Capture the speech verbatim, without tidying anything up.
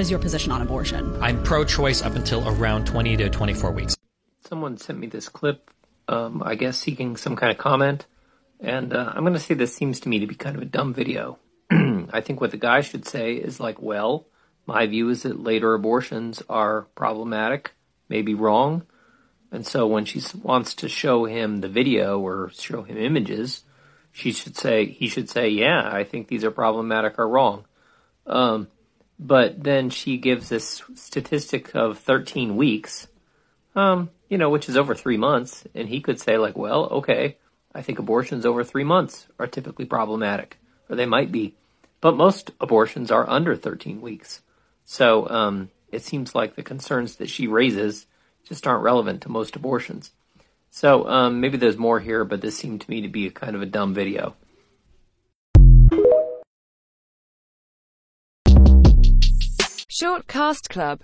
is your position on abortion? I'm pro-choice up until around twenty to twenty-four weeks. Someone sent me this clip, um, I guess seeking some kind of comment. And uh, I'm going to say this seems to me to be kind of a dumb video. I think what the guy should say is like, well, my view is that later abortions are problematic, maybe wrong. And so when she wants to show him the video or show him images, she should say, he should say, yeah, I think these are problematic or wrong. Um, but then she gives this statistic of thirteen weeks, um, you know, which is over three months. And he could say like, well, okay, I think abortions over three months are typically problematic, or they might be, but most abortions are under thirteen weeks. So um, it seems like the concerns that she raises just aren't relevant to most abortions. So um, maybe there's more here, but this seemed to me to be a kind of a dumb video. Shortcast Club.